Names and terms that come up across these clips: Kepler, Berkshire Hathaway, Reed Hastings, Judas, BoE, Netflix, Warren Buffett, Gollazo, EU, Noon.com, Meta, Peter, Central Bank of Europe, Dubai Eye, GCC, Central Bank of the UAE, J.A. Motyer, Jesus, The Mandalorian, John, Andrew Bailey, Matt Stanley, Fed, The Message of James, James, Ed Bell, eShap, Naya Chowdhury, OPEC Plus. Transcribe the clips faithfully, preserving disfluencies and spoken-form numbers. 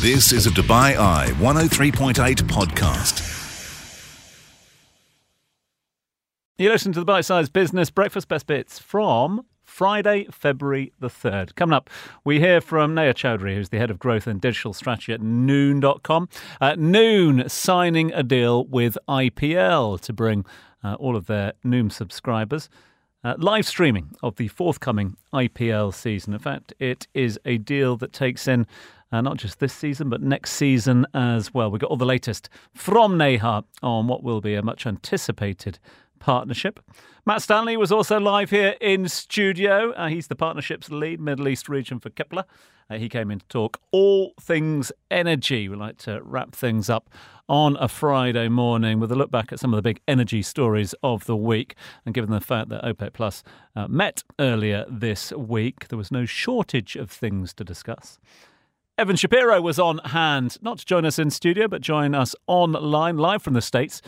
This is a Dubai Eye one oh three point eight podcast. You listen to the Bite Size Business Breakfast Best Bits from Friday, February the third. Coming up, we hear from Naya Chowdhury, who's the head of growth and digital strategy at Noon dot com. At Noon, signing a deal with I P L to bring uh, all of their Noon subscribers Uh, live streaming of the forthcoming I P L season. In fact, it is a deal that takes in uh, not just this season, but next season as well. We've got all the latest from Neha on what will be a much anticipated partnership. Matt Stanley was also live here in studio. Uh, he's the partnership's lead Middle East region for Kepler. Uh, he came in to talk all things energy. We like to wrap things up on a Friday morning with a look back at some of the big energy stories of the week. And given the fact that OPEC Plus uh, met earlier this week, there was no shortage of things to discuss. Evan Shapiro was on hand, not to join us in studio, but join us online, live from the States,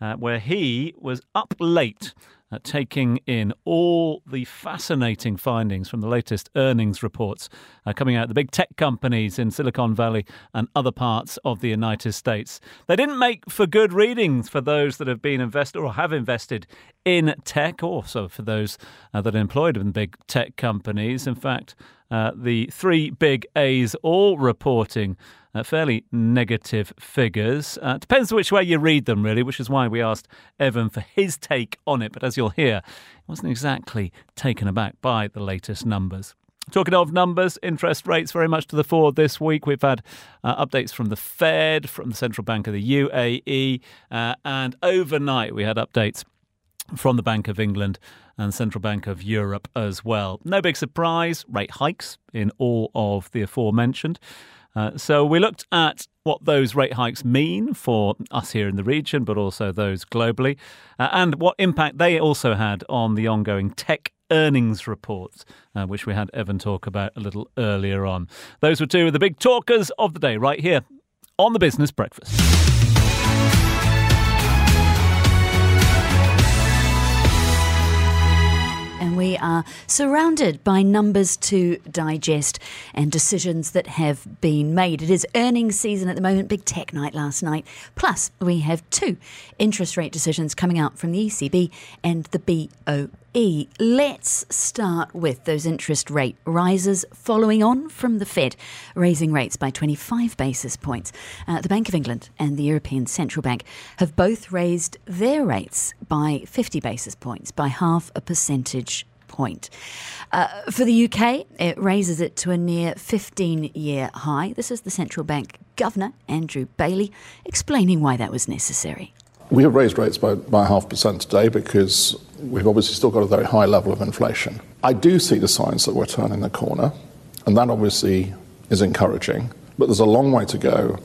uh, where he was up late uh, taking in all the fascinating findings from the latest earnings reports uh, coming out of the big tech companies in Silicon Valley and other parts of the United States. They didn't make for good readings for those that have been invested or have invested in tech, also for those uh, that are employed in big tech companies. In fact, Uh, the three big A's all reporting uh, fairly negative figures. Uh, depends which way you read them, really, which is why we asked Evan for his take on it. But as you'll hear, he wasn't exactly taken aback by the latest numbers. Talking of numbers, interest rates very much to the fore this week. We've had uh, updates from the Fed, from the Central Bank of the U A E, uh, and overnight we had updates from the Bank of England and Central Bank of Europe as well. No big surprise, rate hikes in all of the aforementioned. Uh, so we looked at what those rate hikes mean for us here in the region, but also those globally, uh, and what impact they also had on the ongoing tech earnings reports, uh, which we had Evan talk about a little earlier on. Those were two of the big talkers of the day right here on the Business Breakfast. We are surrounded by numbers to digest and decisions that have been made. It is earnings season at the moment, big tech night last night. Plus, we have two interest rate decisions coming out from the E C B and the B O E. Let's start with those interest rate rises following on from the Fed raising rates by twenty-five basis points. Uh, the Bank of England and the European Central Bank have both raised their rates by fifty basis points, by half a percentage point. Uh, for the U K, it raises it to a near fifteen-year high. This is the Central Bank Governor, Andrew Bailey, explaining why that was necessary. We have raised rates by, by half percent today because we've obviously still got a very high level of inflation. I do see the signs that we're turning the corner, and that obviously is encouraging. But there's a long way to go,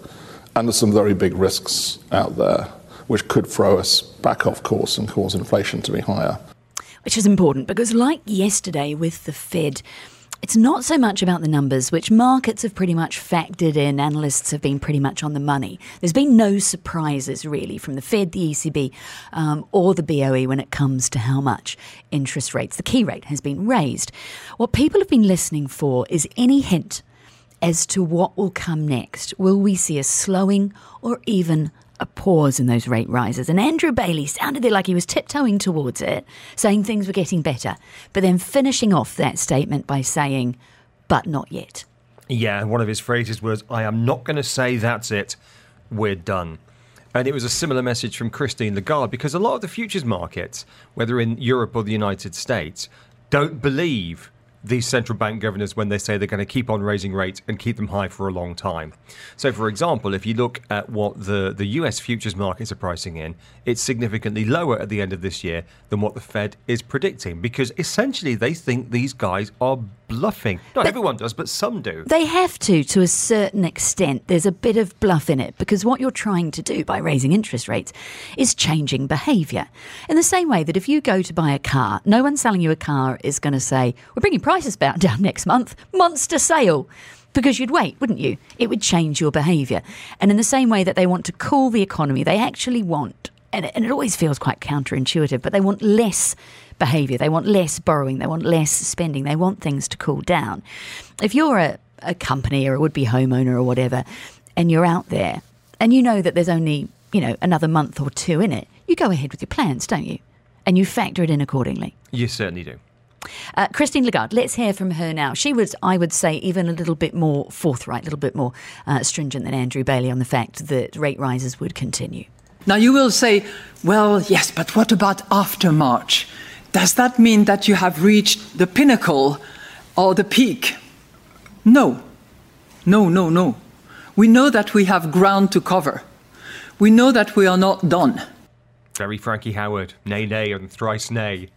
and there's some very big risks out there which could throw us back off course and cause inflation to be higher. Which is important because, like yesterday with the Fed, it's not so much about the numbers, which markets have pretty much factored in. Analysts have been pretty much on the money. There's been no surprises, really, from the Fed, the E C B, um, or the B O E when it comes to how much interest rates, the key rate, has been raised. What people have been listening for is any hint as to what will come next. Will we see a slowing or even a pause in those rate rises? And Andrew Bailey sounded there like he was tiptoeing towards it, saying things were getting better, but then finishing off that statement by saying, but not yet. Yeah, and one of his phrases was, I am not going to say that's it, we're done. And it was a similar message from Christine Lagarde, because a lot of the futures markets, whether in Europe or the United States, don't believe these central bank governors when they say they're going to keep on raising rates and keep them high for a long time. So, for example, if you look at what the, the U S futures markets are pricing in, it's significantly lower at the end of this year than what the Fed is predicting, because essentially they think these guys are bluffing. Not but everyone does, but some do. They have to, to a certain extent. There's a bit of bluff in it, because what you're trying to do by raising interest rates is changing behaviour. In the same way that if you go to buy a car, no one selling you a car is going to say, we're bringing prices prices down next month, monster sale, because you'd wait, wouldn't you? It would change your behaviour. And in the same way that they want to cool the economy, they actually want, and it always feels quite counterintuitive, but they want less behaviour. They want less borrowing. They want less spending. They want things to cool down. If you're a a company or it would be homeowner or whatever, and you're out there and you know that there's only, you know, another month or two in it, you go ahead with your plans, don't you? And you factor it in accordingly. You certainly do. Uh, Christine Lagarde, let's hear from her now. She was, I would say, even a little bit more forthright, a little bit more uh, stringent than Andrew Bailey on the fact that rate rises would continue. Now, you will say, well, yes, but what about after March? Does that mean that you have reached the pinnacle or the peak? No. No, no, no. We know that we have ground to cover. We know that we are not done. Very Frankie Howard. Nay, nay, and thrice nay.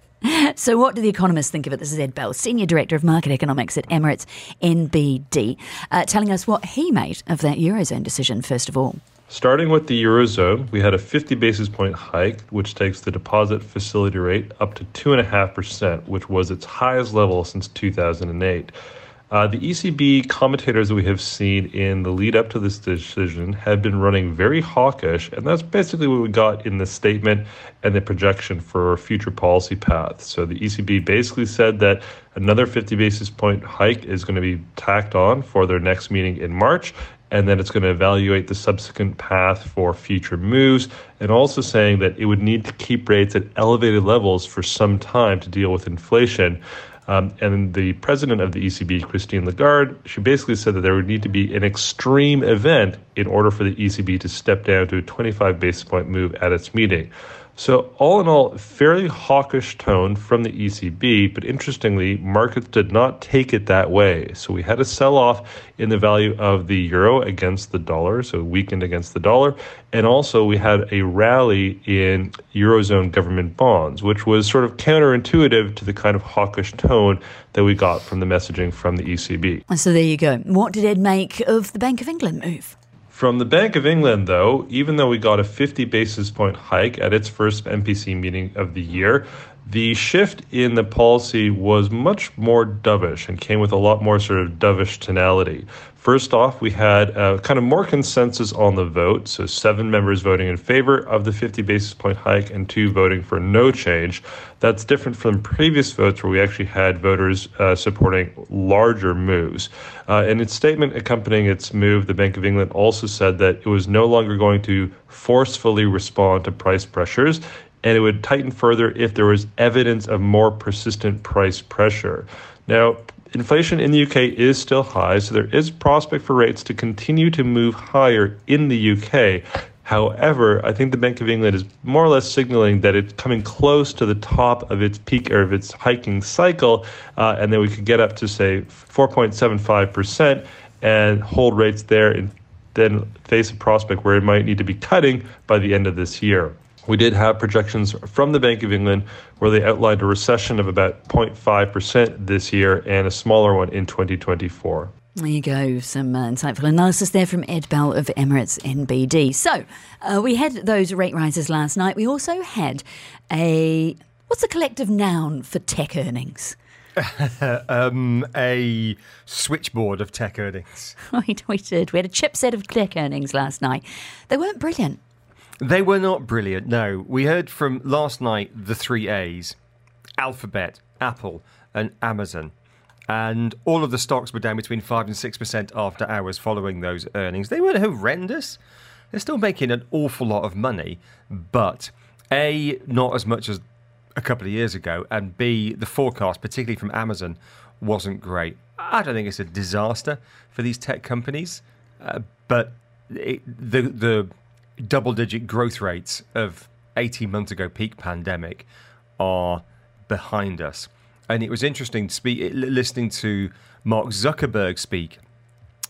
So what do the economists think of it? This is Ed Bell, Senior Director of Market Economics at Emirates N B D, uh, telling us what he made of that Eurozone decision, first of all. Starting with the Eurozone, we had a fifty basis point hike, which takes the deposit facility rate up to two point five percent, which was its highest level since two thousand eight. Uh, the E C B commentators that we have seen in the lead up to this decision have been running very hawkish, and that's basically what we got in the statement and the projection for future policy paths. So the E C B basically said that another fifty basis point hike is going to be tacked on for their next meeting in March, and then it's going to evaluate the subsequent path for future moves, and also saying that it would need to keep rates at elevated levels for some time to deal with inflation. Um, and the president of the E C B, Christine Lagarde, she basically said that there would need to be an extreme event in order for the E C B to step down to a twenty-five basis point move at its meeting. So all in all, fairly hawkish tone from the E C B, but interestingly, markets did not take it that way. So we had a sell-off in the value of the euro against the dollar, so weakened against the dollar. And also we had a rally in Eurozone government bonds, which was sort of counterintuitive to the kind of hawkish tone that we got from the messaging from the E C B. So there you go. What did Ed make of the Bank of England move? From the Bank of England, though, even though we got a fifty basis point hike at its first M P C meeting of the year, the shift in the policy was much more dovish and came with a lot more sort of dovish tonality. First off, we had uh, kind of more consensus on the vote, so seven members voting in favor of the fifty basis point hike and two voting for no change. That's different from previous votes where we actually had voters uh, supporting larger moves. Uh, in its statement accompanying its move, the Bank of England also said that it was no longer going to forcefully respond to price pressures, and it would tighten further if there was evidence of more persistent price pressure. Now, inflation in the U K is still high, so there is prospect for rates to continue to move higher in the U K. However, I think the Bank of England is more or less signaling that it's coming close to the top of its peak or of its hiking cycle, uh, and then we could get up to, say, four point seven five percent and hold rates there and then face a prospect where it might need to be cutting by the end of this year. We did have projections from the Bank of England where they outlined a recession of about zero point five percent this year and a smaller one in twenty twenty-four. There you go, some uh, insightful analysis there from Ed Bell of Emirates N B D. So uh, we had those rate rises last night. We also had a, what's the collective noun for tech earnings? um, a switchboard of tech earnings. We did. We had a chipset of tech earnings last night. They weren't brilliant. They were not brilliant, no. We heard from last night the three A's, Alphabet, Apple and Amazon. And all of the stocks were down between five and six percent after hours following those earnings. They were horrendous. They're still making an awful lot of money, but A, not as much as a couple of years ago, and B, the forecast, particularly from Amazon, wasn't great. I don't think it's a disaster for these tech companies, uh, but it, the the... double-digit growth rates of eighteen months ago peak pandemic are behind us. And it was interesting to speak, listening to Mark Zuckerberg speak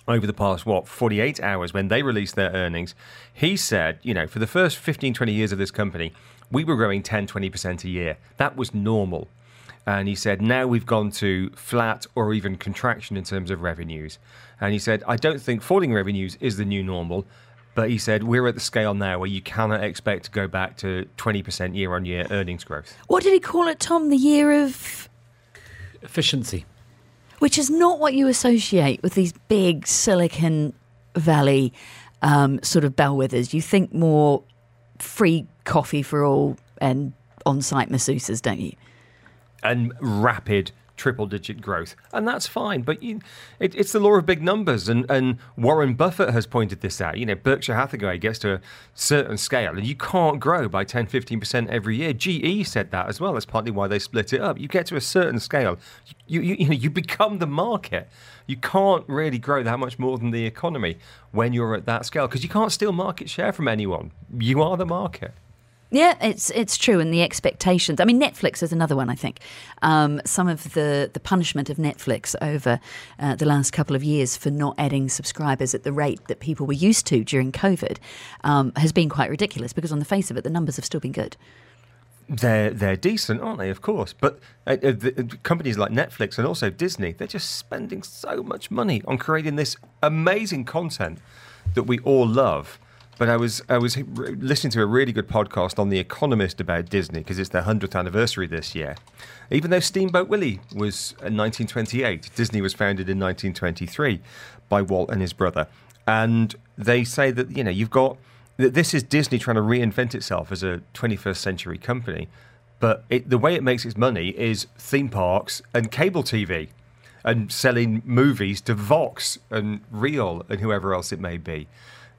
over the past, what, forty-eight hours when they released their earnings. He said, you know, for the first fifteen, twenty years of this company, we were growing ten, twenty percent a year. That was normal. And he said, now we've gone to flat or even contraction in terms of revenues. And he said, I don't think falling revenues is the new normal. But he said, we're at the scale now where you cannot expect to go back to twenty percent year-on-year earnings growth. What did he call it, Tom? The year of... efficiency. Which is not what you associate with these big Silicon Valley um, sort of bellwethers. You think more free coffee for all and on-site masseuses, don't you? And rapid triple-digit growth, and that's fine. But you, it, it's the law of big numbers, and, and Warren Buffett has pointed this out. You know, Berkshire Hathaway gets to a certain scale, and you can't grow by ten, fifteen percent every year. G E said that as well. That's partly why they split it up. You get to a certain scale, you you, you know, you become the market. You can't really grow that much more than the economy when you're at that scale, because you can't steal market share from anyone. You are the market. Yeah, it's it's true. And the expectations. I mean, Netflix is another one, I think. Um, some of the, the punishment of Netflix over uh, the last couple of years for not adding subscribers at the rate that people were used to during COVID um, has been quite ridiculous, because on the face of it, the numbers have still been good. They're, they're decent, aren't they? Of course. But uh, the, companies like Netflix and also Disney, they're just spending so much money on creating this amazing content that we all love. But I was I was listening to a really good podcast on The Economist about Disney, because it's their hundredth anniversary this year. Even though Steamboat Willie was in nineteen twenty-eight, Disney was founded in nineteen twenty-three by Walt and his brother. And they say that, you know, you've got... that this is Disney trying to reinvent itself as a twenty-first century company. But it, the way it makes its money is theme parks and cable T V and selling movies to Vox and Reel and whoever else it may be.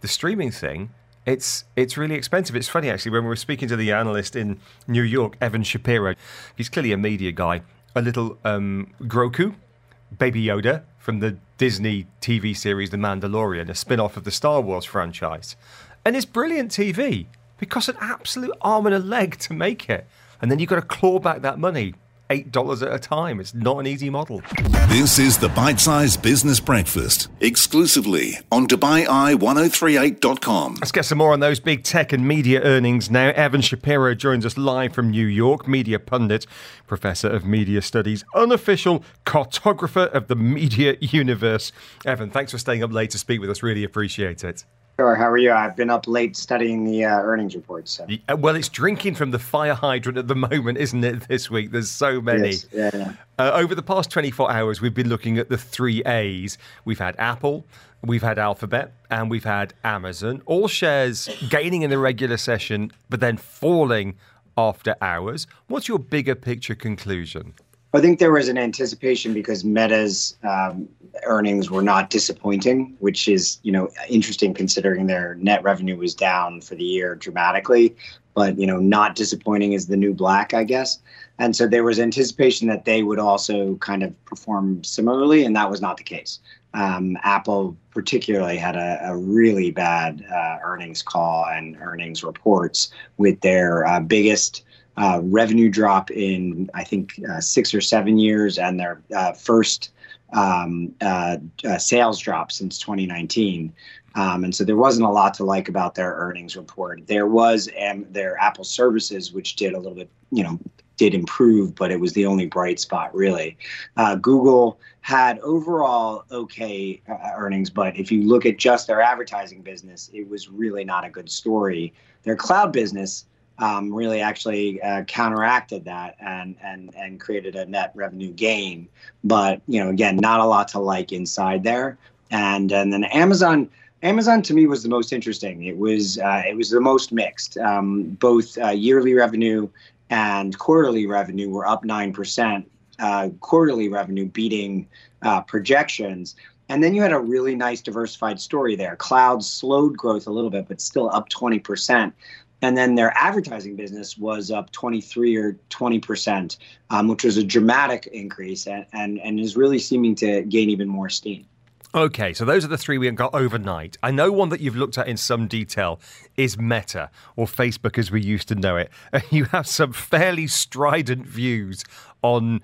The streaming thing, it's it's really expensive. It's funny, actually, when we were speaking to the analyst in New York, Evan Shapiro, he's clearly a media guy, a little um, Grogu, Baby Yoda, from the Disney T V series The Mandalorian, a spin-off of the Star Wars franchise. And it's brilliant T V, because an absolute arm and a leg to make it. And then you've got to claw back that money, eight dollars at a time. It's not an easy model. This is the Bite Size Business Breakfast, exclusively on Dubai Eye ten thirty-eight dot com. Let's get some more on those big tech and media earnings now. Evan Shapiro joins us live from New York, media pundit, professor of media studies, unofficial cartographer of the media universe. Evan, thanks for staying up late to speak with us. Really appreciate it. Sure, how are you? I've been up late studying the uh, earnings reports. So. Well, it's drinking from the fire hydrant at the moment, isn't it, this week? There's so many. Yes. Yeah, yeah. Uh, over the past twenty-four hours, we've been looking at the three A's. We've had Apple, we've had Alphabet, and we've had Amazon. All shares gaining in the regular session, but then falling after hours. What's your bigger picture conclusion? I think there was an anticipation because Meta's um, earnings were not disappointing, which is, you know, interesting considering their net revenue was down for the year dramatically. But, you know, not disappointing is the new black, I guess. And so there was anticipation that they would also kind of perform similarly, and that was not the case. Um, Apple particularly had a, a really bad uh, earnings call and earnings reports, with their uh, biggest Uh, revenue drop in, I think, uh, six or seven years, and their uh, first um, uh, uh, sales drop since twenty nineteen. Um, and so there wasn't a lot to like about their earnings report. There was um, their Apple services, which did a little bit, you know, did improve, but it was the only bright spot, really. Uh, Google had overall okay uh, earnings, but if you look at just their advertising business, it was really not a good story. Their cloud business Um, really actually uh, counteracted that and and and created a net revenue gain. But, you know, again, not a lot to like inside there. And and then Amazon, Amazon to me was the most interesting. It was uh, it was the most mixed. Um, both uh, yearly revenue and quarterly revenue were up nine percent. Uh, quarterly revenue beating uh, projections. And then you had a really nice diversified story there. Cloud slowed growth a little bit, but still up twenty percent. And then their advertising business was up twenty-three or twenty percent, um, which was a dramatic increase and, and, and is really seeming to gain even more steam. Okay, so those are the three we got overnight. I know one that you've looked at in some detail is Meta, or Facebook as we used to know it. You have some fairly strident views on,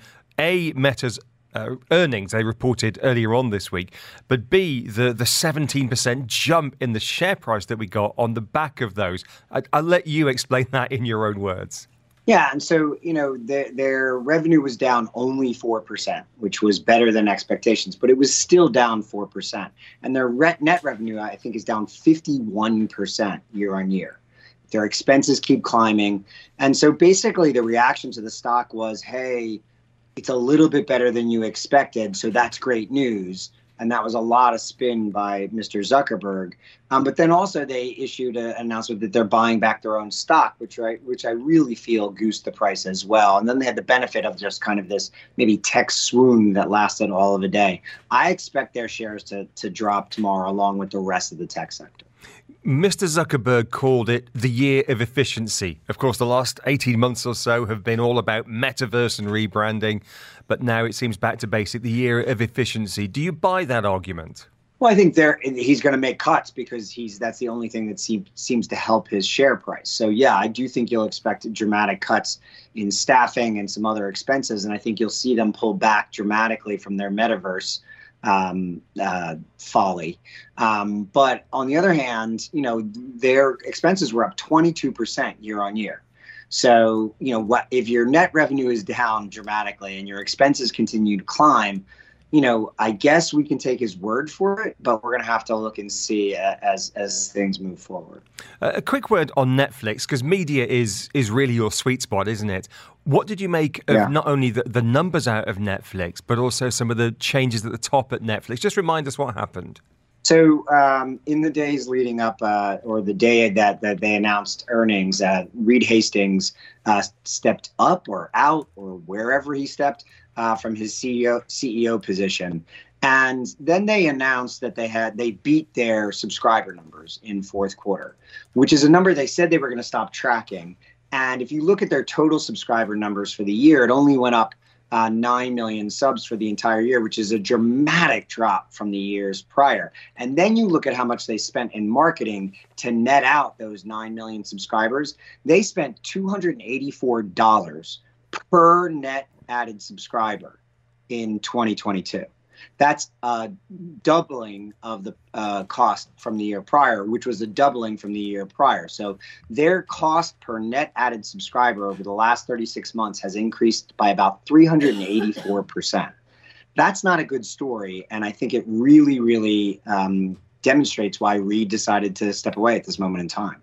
A, Meta's Uh, earnings they reported earlier on this week, but B, the, the seventeen percent jump in the share price that we got on the back of those. I, I'll let you explain that in your own words. Yeah, and so, you know, the, their revenue was down only four percent, which was better than expectations, but it was still down four percent. And their re- net revenue, I think, is down fifty-one percent year on year. Their expenses keep climbing. And so basically the reaction to the stock was, hey, it's a little bit better than you expected, so that's great news. And that was a lot of spin by Mister Zuckerberg. Um, but then also they issued a, an announcement that they're buying back their own stock, which I, which I really feel goosed the price as well. And then they had the benefit of just kind of this maybe tech swoon that lasted all of a day. I expect their shares to, to drop tomorrow along with the rest of the tech sector. Mister Zuckerberg called it the year of efficiency. Of course, the last eighteen months or so have been all about metaverse and rebranding, but now it seems back to basic, the year of efficiency. Do you buy that argument? Well, I think there he's going to make cuts because he's that's the only thing that seem, seems to help his share price. So, yeah, I do think you'll expect dramatic cuts in staffing and some other expenses, and I think you'll see them pull back dramatically from their metaverse Um, uh, folly. Um, but on the other hand, you know, their expenses were up twenty-two percent year on year. So, you know, what if your net revenue is down dramatically and your expenses continue to climb, you know, I guess we can take his word for it, but we're going to have to look and see uh, as, as things move forward. Uh, a quick word on Netflix, because media is, is really your sweet spot, isn't it? What did you make of yeah. not only the, the numbers out of Netflix, but also some of the changes at the top at Netflix? Just remind us what happened. So um, in the days leading up, uh, or the day that, that they announced earnings, uh, Reed Hastings uh, stepped up or out or wherever he stepped uh, from his C E O position. And then they announced that they had they beat their subscriber numbers in fourth quarter, which is a number they said they were going to stop tracking. And if you look at their total subscriber numbers for the year, it only went up uh, nine million subs for the entire year, which is a dramatic drop from the years prior. And then you look at how much they spent in marketing to net out those nine million subscribers. They spent two hundred eighty-four dollars per net added subscriber in twenty twenty-two. That's a doubling of the uh, cost from the year prior, which was a doubling from the year prior. So their cost per net added subscriber over the last thirty-six months has increased by about three hundred eighty-four percent. That's not a good story. And I think it really, really um, demonstrates why Reed decided to step away at this moment in time.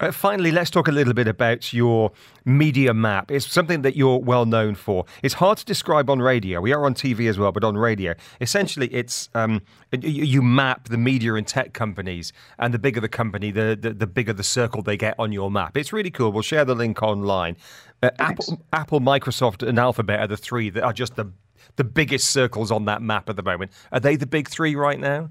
Uh, finally, let's talk a little bit about your media map. It's something that you're well known for. It's hard to describe on radio. We are on T V as well, but on radio. Essentially, it's um, you map the media and tech companies, and the bigger the company, the, the, the bigger the circle they get on your map. It's really cool. We'll share the link online. Uh, Apple, Apple, Microsoft and Alphabet are the three that are just the, the biggest circles on that map at the moment. Are they the big three right now?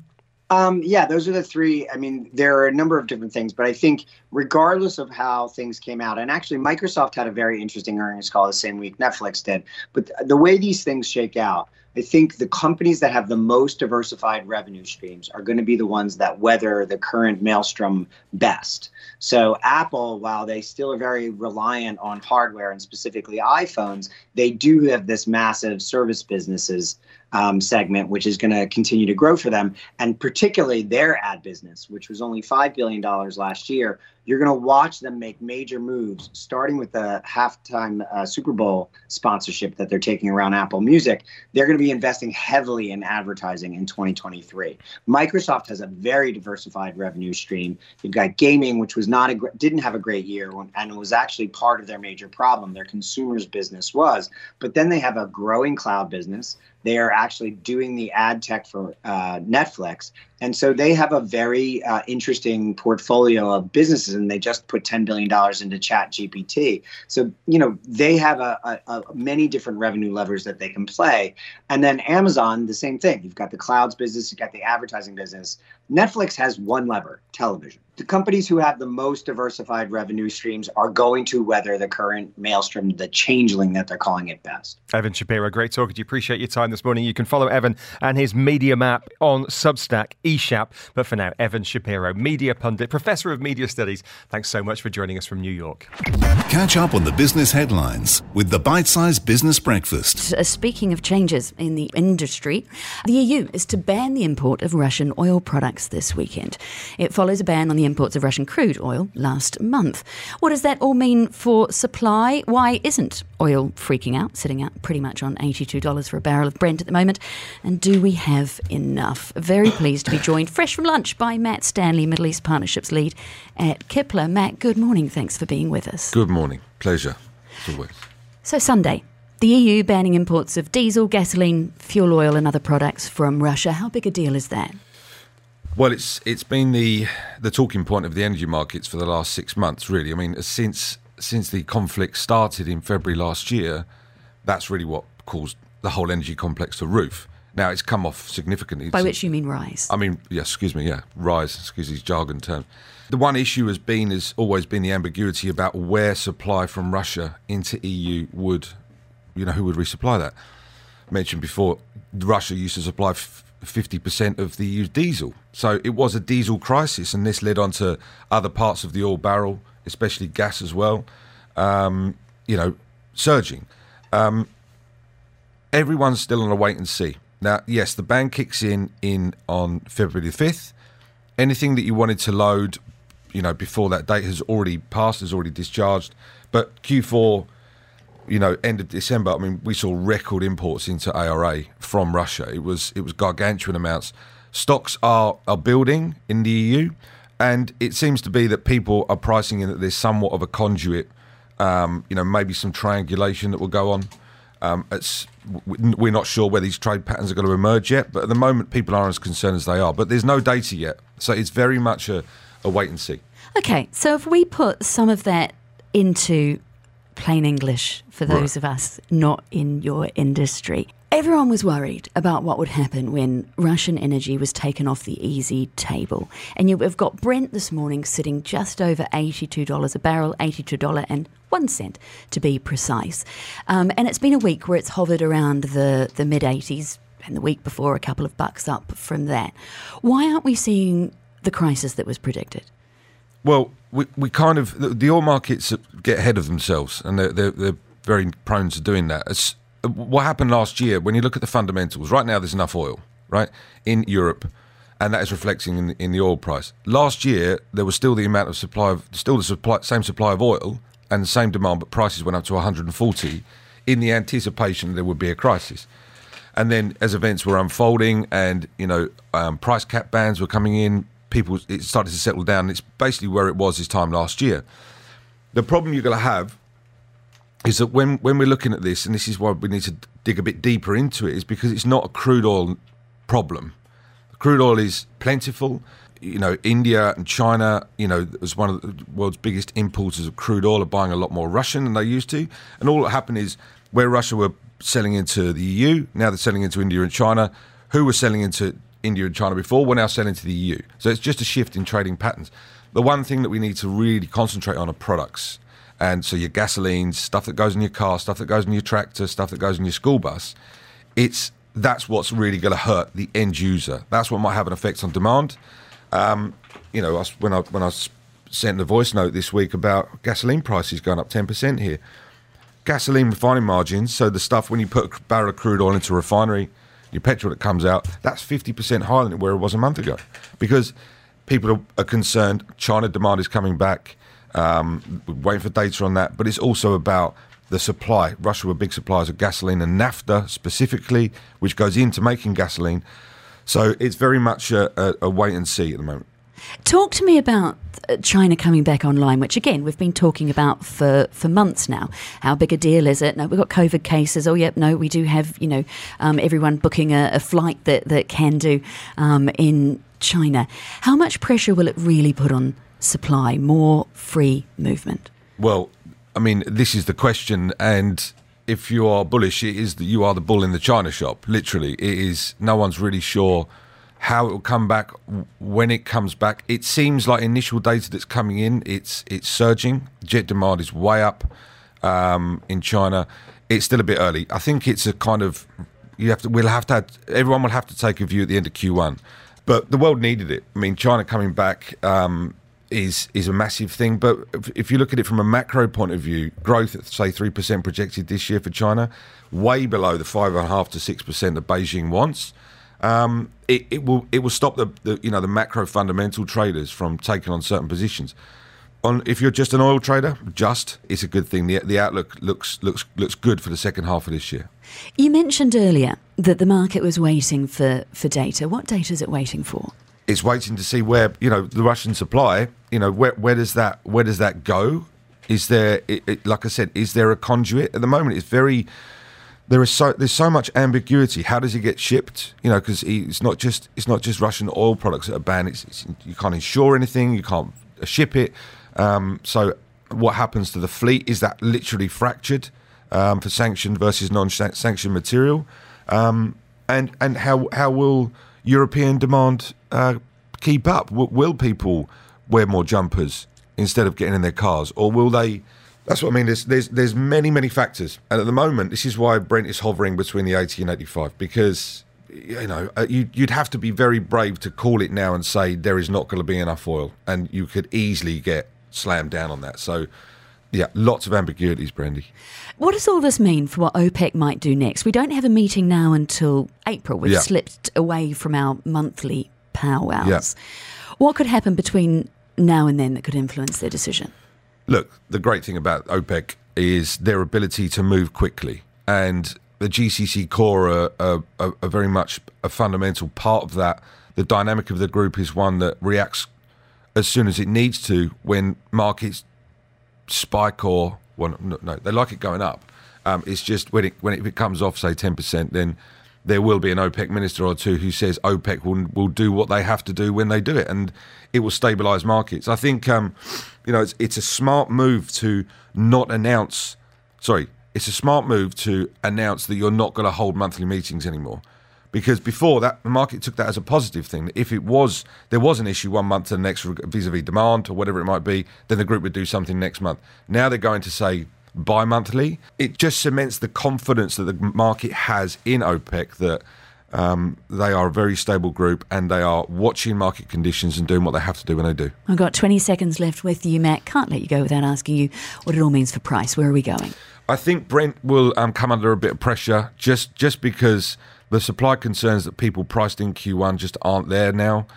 Um, yeah, those are the three. I mean, there are a number of different things, but I think regardless of how things came out, and actually Microsoft had a very interesting earnings call the same week Netflix did, but the way these things shake out, I think the companies that have the most diversified revenue streams are going to be the ones that weather the current maelstrom best. So Apple, while they still are very reliant on hardware and specifically iPhones, they do have this massive service businesses Um, segment, which is going to continue to grow for them, and particularly their ad business, which was only five billion dollars last year. You're going to watch them make major moves, starting with the halftime uh, Super Bowl sponsorship that they're taking around Apple Music. They're going to be investing heavily in advertising in twenty twenty-three. Microsoft has a very diversified revenue stream. You've got gaming, which was not a gr- didn't have a great year, when, and it was actually part of their major problem. Their consumers business was, but then they have a growing cloud business. They are actually doing the ad tech for uh, Netflix. And so they have a very uh, interesting portfolio of businesses, and they just put ten billion dollars into Chat G P T. So, you know, they have a, a, a many different revenue levers that they can play. And then Amazon, the same thing. You've got the clouds business, you've got the advertising business. Netflix has one lever, television. The companies who have the most diversified revenue streams are going to weather the current maelstrom, the changeling that they're calling it best. Evan Shapiro, great talking to you. Appreciate your time this morning. You can follow Evan and his media map on Substack, eShap. But for now, Evan Shapiro, media pundit, professor of media studies. Thanks so much for joining us from New York. Catch up on the business headlines with the Bite-sized Business Breakfast. Speaking of changes in the industry, the E U is to ban the import of Russian oil products this weekend. It follows a ban on the imports of Russian crude oil last month. What does that all mean for supply? Why isn't oil freaking out, sitting out pretty much on eighty-two dollars for a barrel of Brent at the moment? And do we have enough? Very pleased to be joined fresh from lunch by Matt Stanley, Middle East Partnerships Lead at Kepler. Matt, good morning. Thanks for being with us. Good morning. Pleasure. As always. So Sunday, The E U banning imports of diesel, gasoline, fuel oil and other products from Russia. How big a deal is that? Well, it's it's been the the talking point of the energy markets for the last six months, really. I mean, since since the conflict started in February last year, that's really what caused the whole energy complex to roof. Now, it's come off significantly. By which you mean rise? I mean, yes, yeah, excuse me, yeah, rise, excuse these jargon terms. The one issue has been, has always been the ambiguity about where supply from Russia into E U would, you know, who would resupply that. I mentioned before, Russia used to supply f- fifty percent of the E U's diesel. So it was a diesel crisis, and this led on to other parts of the oil barrel, especially gas as well, um, you know, surging. Um, everyone's still on a wait and see. Now, yes, the ban kicks in, in on February the fifth. Anything that you wanted to load, you know, before that date has already passed, has already discharged. But Q four, you know, end of December, I mean, we saw record imports into A R A from Russia. It was it was gargantuan amounts. Stocks are, are building in the E U, and it seems to be that people are pricing in that there's somewhat of a conduit, um, you know, maybe some triangulation that will go on. Um, it's, we're not sure where these trade patterns are going to emerge yet, but at the moment people aren't as concerned as they are. But there's no data yet, so it's very much a, a wait and see. Okay, so if we put some of that into plain English for those right. of us not in your industry, everyone was worried about what would happen when Russian energy was taken off the easy table. And you've got Brent this morning sitting just over eighty-two dollars a barrel, eighty-two dollars and One cent, to be precise. Um, and it's been a week where it's hovered around the, the mid-eighties, and the week before a couple of bucks up from that. Why aren't we seeing the crisis that was predicted? Well, we we kind of... The, the oil markets get ahead of themselves, and they're, they're, they're very prone to doing that. It's, what happened last year, when you look at the fundamentals, right now there's enough oil, right, in Europe, and that is reflecting in, in the oil price. Last year, there was still the amount of supply... of still the supply, same supply of oil... and the same demand, but prices went up to one hundred forty in the anticipation there would be a crisis. And then as events were unfolding and, you know, um, price cap bans were coming in, people, it started to settle down. It's basically where it was this time last year. The problem you're going to have is that when, when we're looking at this, and this is why we need to dig a bit deeper into it, is because it's not a crude oil problem. Crude oil is plentiful. You know, India and China, you know, as one of the world's biggest importers of crude oil, are buying a lot more Russian than they used to. And all that happened is where Russia were selling into the E U, now they're selling into India and China. Who were selling into India and China before, we're now selling to the E U. So it's just a shift in trading patterns. The one thing that we need to really concentrate on are products. And so your gasolines, stuff that goes in your car, stuff that goes in your tractor, stuff that goes in your school bus. It's that's what's really going to hurt the end user. That's what might have an effect on demand. Um, you know, when I when I sent the voice note this week about gasoline prices going up ten percent here, gasoline refining margins, so the stuff when you put a barrel of crude oil into a refinery, your petrol that comes out, that's fifty percent higher than where it was a month ago because people are concerned China demand is coming back. Um, we're waiting for data on that, but it's also about the supply. Russia were big suppliers of gasoline and naphtha specifically, which goes into making gasoline. So it's very much a, a, a wait and see at the moment. Talk to me about China coming back online, which, again, we've been talking about for, for months now. How big a deal is it? No, we've got COVID cases. Oh, yep, no, we do have, you know, um, everyone booking a, a flight that, that can do um, in China. How much pressure will it really put on supply? More free movement? Well, I mean, this is the question, and... if you are bullish, it is that you are the bull in the China shop, literally. It is, no one's really sure how it will come back, when it comes back. It seems like initial data that's coming in, it's it's surging. Jet demand is way up um, in China. It's still a bit early. I think it's a kind of, you have to, we'll have to, have, everyone will have to take a view at the end of Q one. But the world needed it. I mean, China coming back um, is is a massive thing, but if you look at it from a macro point of view, growth at, say, three percent projected this year for China, way below the five point five to six percent that Beijing wants. Um, it, it will it will stop the, the you know the macro fundamental traders from taking on certain positions. On if you're just an oil trader, just, it's a good thing. The, the outlook looks looks looks good for the second half of this year. You mentioned earlier that the market was waiting for, for data. What data is it waiting for? It's waiting to see where, you know, the Russian supply, you know, where, where does that where does that go? Is there, it, it, like I said, is there a conduit? At the moment, it's very there is so there's so much ambiguity. How does it get shipped? You know, because it's not just it's not just Russian oil products that are banned. It's, it's you can't insure anything. You can't ship it. Um, so what happens to the fleet? Is that literally fractured um, for sanctioned versus non-sanctioned material? Um, and and how how will European demand uh, keep up? W- will people wear more jumpers instead of getting in their cars, or will they? That's what I mean. There's, there's there's many, many factors. And at the moment, this is why Brent is hovering between the eighty and eighty-five, because, you know, you, you'd have to be very brave to call it now and say there is not going to be enough oil. And you could easily get slammed down on that. So, yeah, lots of ambiguities, Brandy. What does all this mean for what OPEC might do next? We don't have a meeting now until April. We've yeah. slipped away from our monthly powwows. Yeah. What could happen between now and then that could influence their decision? Look, the great thing about OPEC is their ability to move quickly. And the G C C core are, are, are, are very much a fundamental part of that. The dynamic of the group is one that reacts as soon as it needs to when markets spike or... Well, no, no they like it going up. Um, it's just when it, when it, if it comes off, say, ten percent, then there will be an OPEC minister or two who says OPEC will will do what they have to do when they do it, and it will stabilise markets. I think, um, you know, it's, it's a smart move to not announce, sorry, it's a smart move to announce that you're not going to hold monthly meetings anymore. Because before that, the market took that as a positive thing. If it was, there was an issue one month to the next vis-a-vis demand or whatever it might be, then the group would do something next month. Now they're going to say bi-monthly. It just cements the confidence that the market has in OPEC that um, they are a very stable group and they are watching market conditions and doing what they have to do when they do. I've got twenty seconds left with you, Matt. Can't let you go without asking you what it all means for price. Where are we going? I think Brent will um, come under a bit of pressure just, just because the supply concerns that people priced in Q one just aren't there now.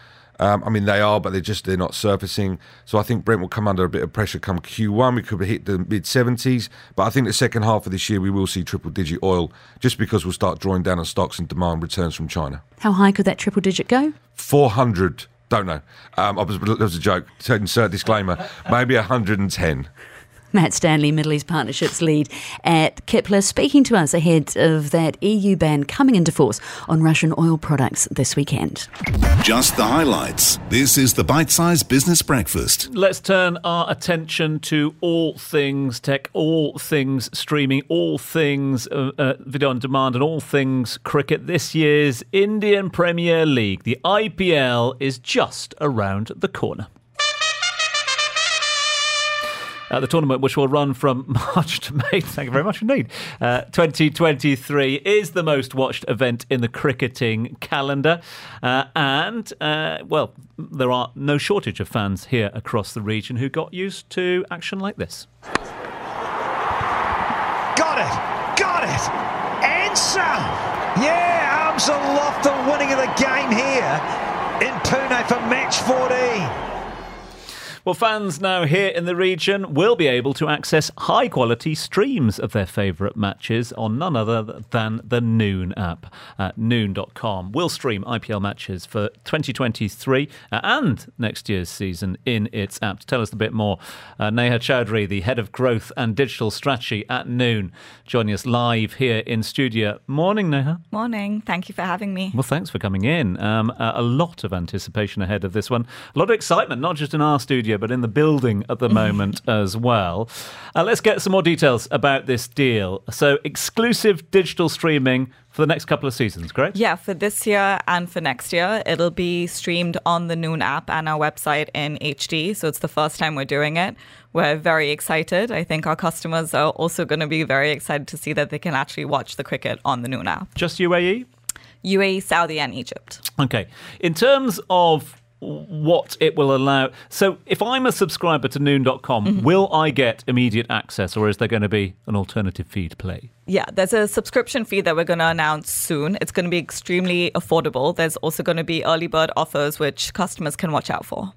Um, I mean, they are, but they're just they're not surfacing. So I think Brent will come under a bit of pressure come Q one. We could hit the mid seventies. But I think the second half of this year, we will see triple-digit oil just because we'll start drawing down on stocks and demand returns from China. How high could that triple-digit go? four hundred. Don't know. Um, I was, that was a joke. Insert disclaimer. Maybe one hundred ten. Matt Stanley, Middle East Partnerships lead at Kepler, speaking to us ahead of that E U ban coming into force on Russian oil products this weekend. Just the highlights. This is the Bite-sized Business Breakfast. Let's turn our attention to all things tech, all things streaming, all things uh, uh, video on demand, and all things cricket. This year's Indian Premier League, the I P L, is just around the corner. Uh, the tournament, which will run from March to May, thank you very much indeed, uh, twenty twenty-three, is the most watched event in the cricketing calendar. Uh, and, uh, well, there are no shortage of fans here across the region who got used to action like this. Got it! Got it! Answer! Yeah, arms aloft and winning of the game here in Pune for match fourteen. Well, fans now here in the region will be able to access high-quality streams of their favourite matches on none other than the Noon app. Uh, Noon dot com will stream I P L matches for twenty twenty-three uh, and next year's season in its app. To tell us a bit more, uh, Neha Chowdhury, the Head of Growth and Digital Strategy at Noon, joining us live here in studio. Morning, Neha. Morning. Thank you for having me. Well, thanks for coming in. Um, uh, a lot of anticipation ahead of this one. A lot of excitement, not just in our studio, but in the building at the moment as well. Uh, let's get some more details about this deal. So exclusive digital streaming for the next couple of seasons, correct? Yeah, for this year and for next year. It'll be streamed on the Noon app and our website in H D. So it's the first time we're doing it. We're very excited. I think our customers are also going to be very excited to see that they can actually watch the cricket on the Noon app. Just U A E? U A E, Saudi and Egypt. Okay. In terms of what it will allow. So if I'm a subscriber to Noon dot com, mm-hmm. will I get immediate access, or is there going to be an alternative fee to pay? Yeah, there's a subscription fee that we're going to announce soon. It's going to be extremely affordable. There's also going to be early bird offers, which customers can watch out for.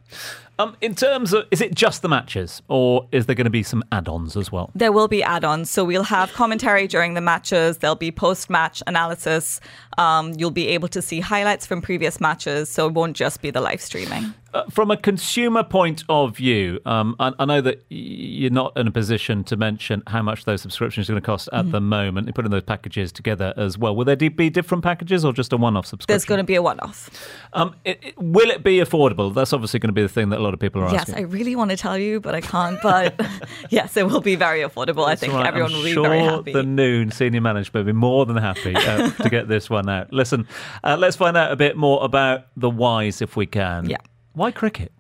Um, in terms of, is it just the matches, or is there going to be some add-ons as well? There will be add-ons. So we'll have commentary during the matches. There'll be post-match analysis. Um, you'll be able to see highlights from previous matches. So it won't just be the live streaming. Uh, from a consumer point of view, um, I, I know that you're not in a position to mention how much those subscriptions are going to cost at mm-hmm. the moment. You're putting those packages together as well. Will there be different packages or just a one-off subscription? There's going to be a one-off. Um, it, it, will it be affordable? That's obviously going to be the thing that a lot of people are yes, asking. Yes, I really want to tell you, but I can't. But yes, it will be very affordable. That's I think right. everyone I'm will sure be very happy. The Noon senior management will be more than happy uh, to get this one out. Listen, uh, let's find out a bit more about the whys if we can. Yeah. Why cricket?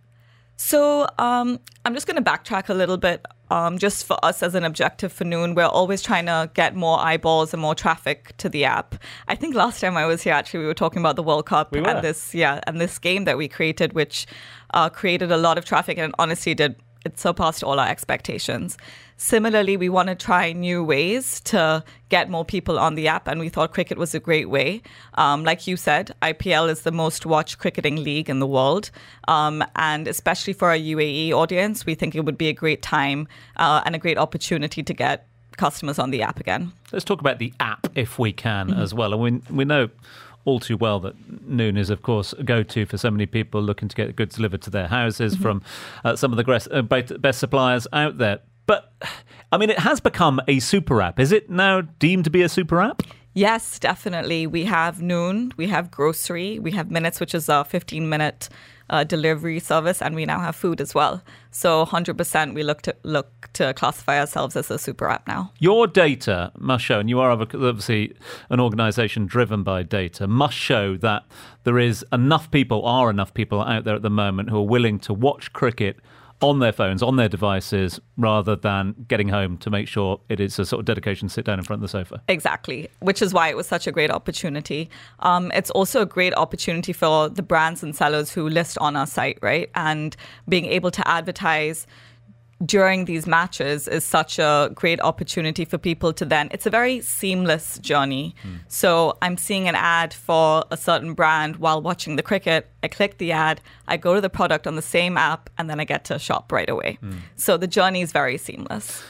So um, I'm just going to backtrack a little bit. Um, just for us as an objective for Noon, we're always trying to get more eyeballs and more traffic to the app. I think last time I was here, actually, we were talking about the World Cup we and this, yeah, and this game that we created, which uh, created a lot of traffic and honestly did it surpassed all our expectations. Similarly, we want to try new ways to get more people on the app, and we thought cricket was a great way. Um, like you said, I P L is the most watched cricketing league in the world, um, and especially for our U A E audience, we think it would be a great time uh, and a great opportunity to get customers on the app again. Let's talk about the app, if we can, mm-hmm. as well. And we, we know all too well that Noon is, of course, a go-to for so many people looking to get goods delivered to their houses mm-hmm. from uh, some of the best, uh, best suppliers out there. But, I mean, it has become a super app. Is it now deemed to be a super app? Yes, definitely. We have Noon, we have grocery, we have Minutes, which is our fifteen-minute uh, delivery service, and we now have food as well. So one hundred percent we look to, look to classify ourselves as a super app now. Your data must show, and you are obviously an organisation driven by data, must show that there is enough people, are enough people out there at the moment who are willing to watch cricket on their phones, on their devices, rather than getting home to make sure it is a sort of dedication to sit down in front of the sofa. Exactly, which is why it was such a great opportunity. Um, it's also a great opportunity for the brands and sellers who list on our site, right? And being able to advertise during these matches is such a great opportunity for people to then, it's a very seamless journey. Mm. So I'm seeing an ad for a certain brand while watching the cricket. I click the ad, I go to the product on the same app, and then I get to shop right away. Mm. So the journey is very seamless.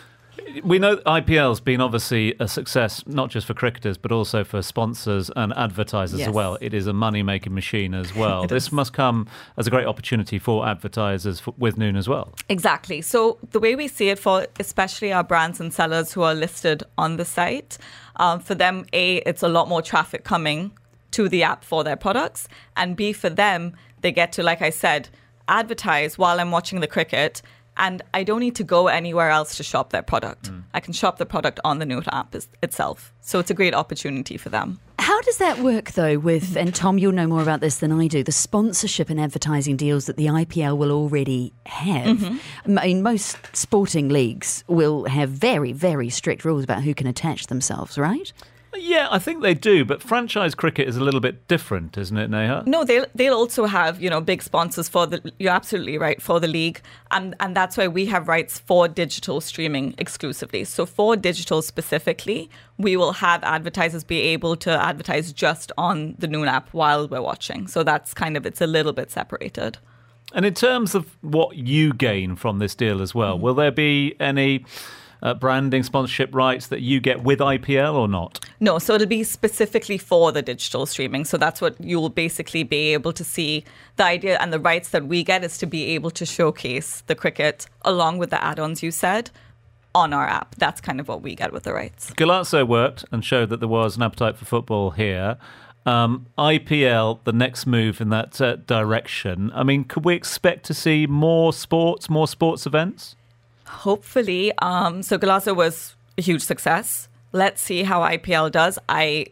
We know I P L's been obviously a success, not just for cricketers, but also for sponsors and advertisers yes. as well. It is a money-making machine as well. This is. must come as a great opportunity for advertisers for, with Noon as well. Exactly. So the way we see it for especially our brands and sellers who are listed on the site, um, for them, A, it's a lot more traffic coming to the app for their products. And B, for them, they get to, like I said, advertise while I'm watching the cricket. And I don't need to go anywhere else to shop their product. Mm. I can shop the product on the Noon app is, itself. So it's a great opportunity for them. How does that work, though, with, and Tom, you'll know more about this than I do, the sponsorship and advertising deals that the I P L will already have? Mm-hmm. I mean, most sporting leagues will have very, very strict rules about who can attach themselves, right? Yeah, I think they do, but franchise cricket is a little bit different, isn't it, Neha? No, they'll, they'll also have, you know, big sponsors for the, you're absolutely right, for the league. And, and that's why we have rights for digital streaming exclusively. So for digital specifically, we will have advertisers be able to advertise just on the Noon app while we're watching. So that's kind of, it's a little bit separated. And in terms of what you gain from this deal as well, mm-hmm. will there be any Uh, branding, sponsorship rights that you get with I P L or not? No, so it'll be specifically for the digital streaming. So that's what you'll basically be able to see. The idea and the rights that we get is to be able to showcase the cricket along with the add-ons you said on our app. That's kind of what we get with the rights. Gollazo worked and showed that there was an appetite for football here. Um, I P L, the next move in that uh, direction. I mean, could we expect to see more sports, more sports events? Hopefully. Um, so Gollazo was a huge success. Let's see how I P L does. I,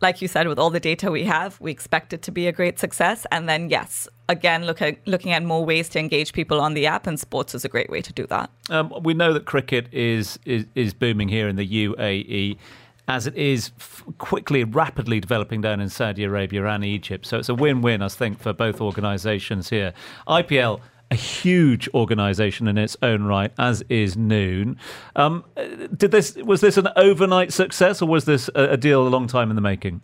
like you said, with all the data we have, we expect it to be a great success. And then, yes, again, look at, looking at more ways to engage people on the app, and sports is a great way to do that. Um, we know that cricket is, is, is booming here in the U A E, as it is f- quickly, rapidly developing down in Saudi Arabia and Egypt. So it's a win-win, I think, for both organisations here. I P L, a huge organisation in its own right, as is Noon. Um, did this was this an overnight success, or was this a, a deal a long time in the making?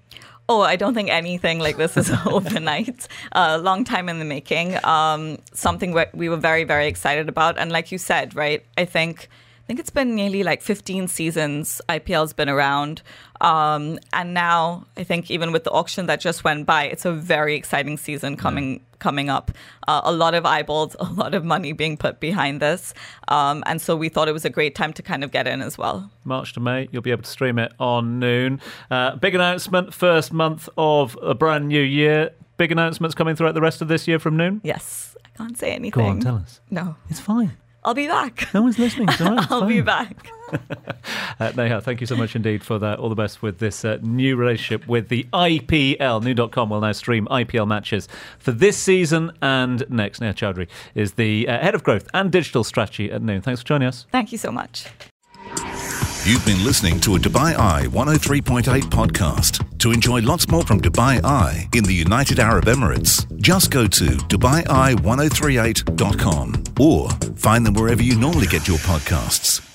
Oh, I don't think anything like this is overnight. A uh, long time in the making. Um, something we were very, very excited about. And like you said, right, I think I think it's been nearly like fifteen seasons I P L's been around. Um, and now I think even with the auction that just went by, it's a very exciting season coming coming up. Uh, a lot of eyeballs, a lot of money being put behind this. Um, and so we thought it was a great time to kind of get in as well. March to May, you'll be able to stream it on Noon. Uh, big announcement, first month of a brand new year. Big announcements coming throughout the rest of this year from Noon? Yes. I can't say anything. Go on, tell us. No. It's fine. I'll be back. No one's listening. It's all right, it's I'll fine. be back. uh, Neha, thank you so much indeed for that. All the best with this uh, new relationship with the I P L. Noon dot com will now stream I P L matches for this season and next. Neha Chowdhury is the uh, Head of Growth and Digital Strategy at Noon. Thanks for joining us. Thank you so much. You've been listening to a Dubai Eye one oh three point eight podcast. To enjoy lots more from Dubai Eye in the United Arab Emirates, just go to Dubai Eye ten thirty-eight dot com or find them wherever you normally get your podcasts.